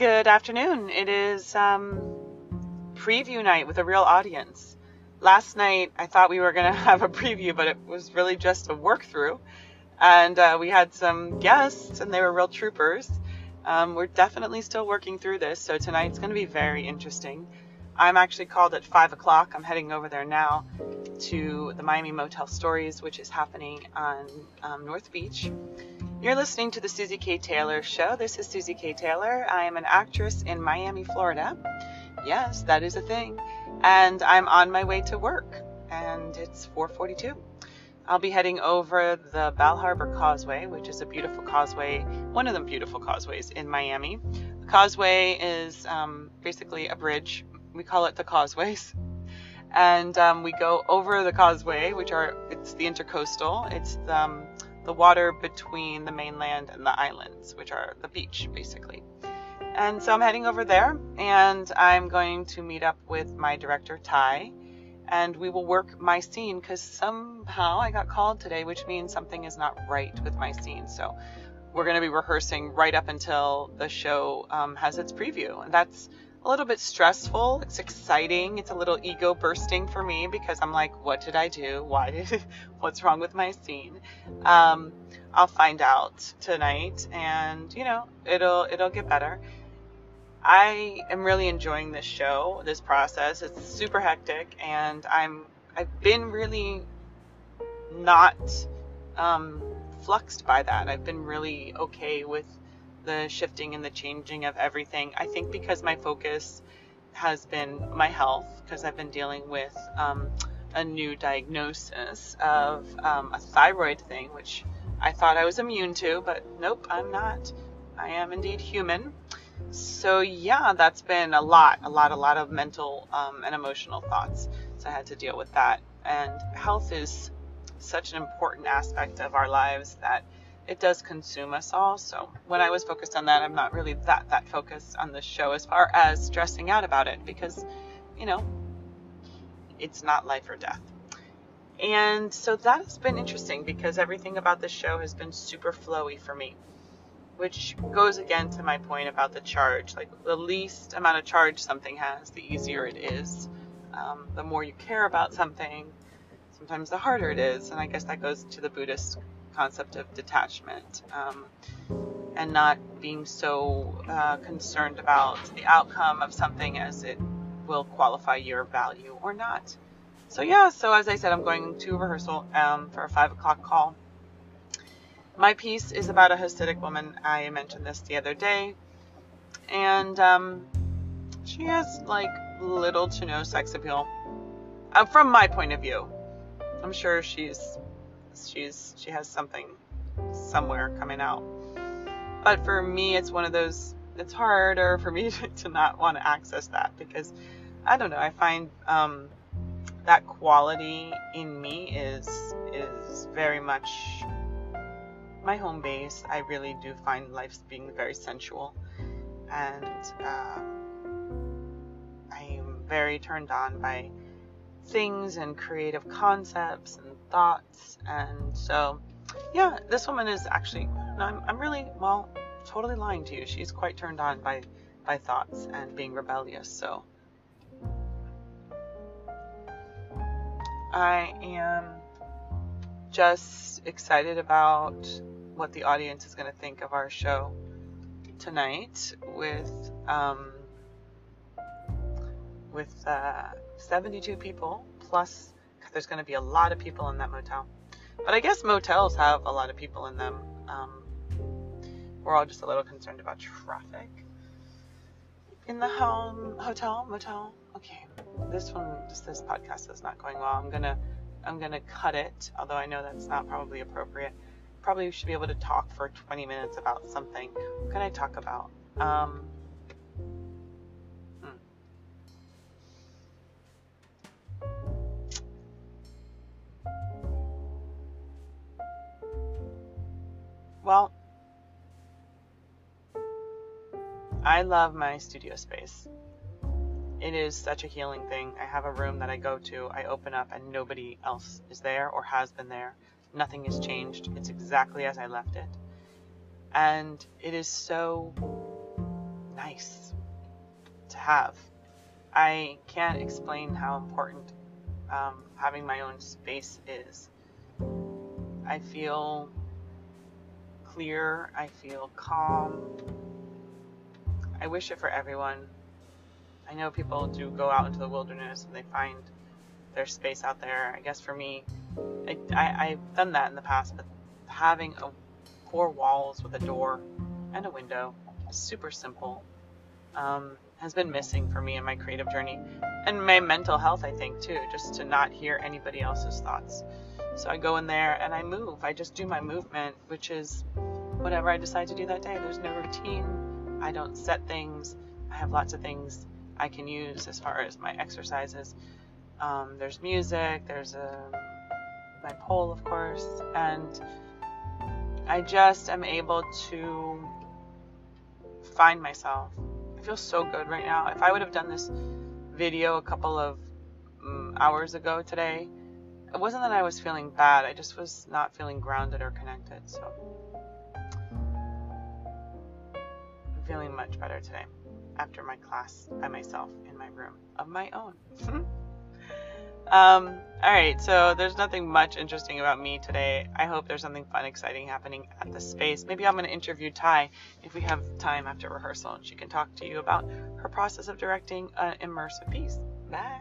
Good afternoon. It is preview night with a real audience. Last night I thought we were going to have a preview, but it was really just a work through. And we had some guests and they were real troopers. We're definitely still working through this, so tonight's going to be very interesting. I'm actually called at 5 o'clock. I'm heading over there now to the Miami Motel Stories, which is happening on North Beach. You're listening to the Susie K. Taylor Show. This is Susie K. Taylor. I am an actress in Miami, Florida. Yes, that is a thing. And I'm on my way to work, and it's 4:42. I'll be heading over the Bal Harbour Causeway, which is a beautiful causeway, one of the beautiful causeways in Miami. The causeway is basically a bridge. We call it the Causeways. And we go over the causeway, it's the intercoastal. It's the water between the mainland and the islands, which are the beach, basically. And so I'm heading over there, and I'm going to meet up with my director, Ty, and we will work my scene, because somehow I got called today, which means something is not right with my scene. So we're going to be rehearsing right up until the show has its preview. And that's a little bit stressful. It's exciting. It's a little ego bursting for me because I'm like, what did I do? What's wrong with my scene? I'll find out tonight, and it'll get better. I am really enjoying this show, this process. It's super hectic, and I've been really not fluxed by that. I've been really okay with the shifting and the changing of everything. I think because my focus has been my health, because I've been dealing with a new diagnosis of a thyroid thing, which I thought I was immune to, but nope, I'm not. I am indeed human. So yeah, that's been a lot of mental and emotional thoughts. So I had to deal with that. And health is such an important aspect of our lives that it does consume us all. So when I was focused on that, I'm not really that focused on the show as far as stressing out about it, because, it's not life or death. And so that has been interesting because everything about the show has been super flowy for me, which goes again to my point about the charge. Like, the least amount of charge something has, the easier it is. The more you care about something, sometimes the harder it is. And I guess that goes to the Buddhist concept of detachment, and not being so concerned about the outcome of something as it will qualify your value or not. So yeah, so as I said, I'm going to rehearsal for a 5 o'clock call. My piece is about a Hasidic woman. I mentioned this the other day, and she has like little to no sex appeal from my point of view. I'm sure she has something somewhere coming out, but for me, it's one of those, it's harder for me to not want to access that, because I don't know, I find that quality in me is very much my home base. I really do find life being very sensual, and I am very turned on by things and creative concepts and thoughts. And so yeah, this woman is actually, I'm really, well, totally lying to you, she's quite turned on by thoughts and being rebellious. So I am just excited about what the audience is going to think of our show tonight with 72 people, plus there's going to be a lot of people in that motel. But I guess motels have a lot of people in them. We're all just a little concerned about traffic in the motel. Okay, this podcast is not going well. I'm gonna cut it, although I know that's not probably appropriate. Probably should be able to talk for 20 minutes about something. What can I talk about? Well, I love my studio space. It is such a healing thing. I have a room that I go to, I open up, and nobody else is there or has been there. Nothing has changed. It's exactly as I left it. And it is so nice to have. I can't explain how important having my own space is. I feel clear. I feel calm. I wish it for everyone. I know people do go out into the wilderness and they find their space out there. I guess for me, I've done that in the past, but having four walls with a door and a window is super simple. Has been missing for me in my creative journey and my mental health, I think, too, just to not hear anybody else's thoughts. So I go in there and I move. I just do my movement, which is whatever I decide to do that day. There's no routine. I don't set things. I have lots of things I can use as far as my exercises. There's music, there's my pole, of course, and I just am able to find myself. I feel so good right now. If I would have done this video a couple of hours ago today, it wasn't that I was feeling bad. I just was not feeling grounded or connected. So I'm feeling much better today after my class by myself in my room of my own. All right. So there's nothing much interesting about me today. I hope there's something fun, exciting happening at the space. Maybe I'm going to interview Ty if we have time after rehearsal and she can talk to you about her process of directing an immersive piece. Bye.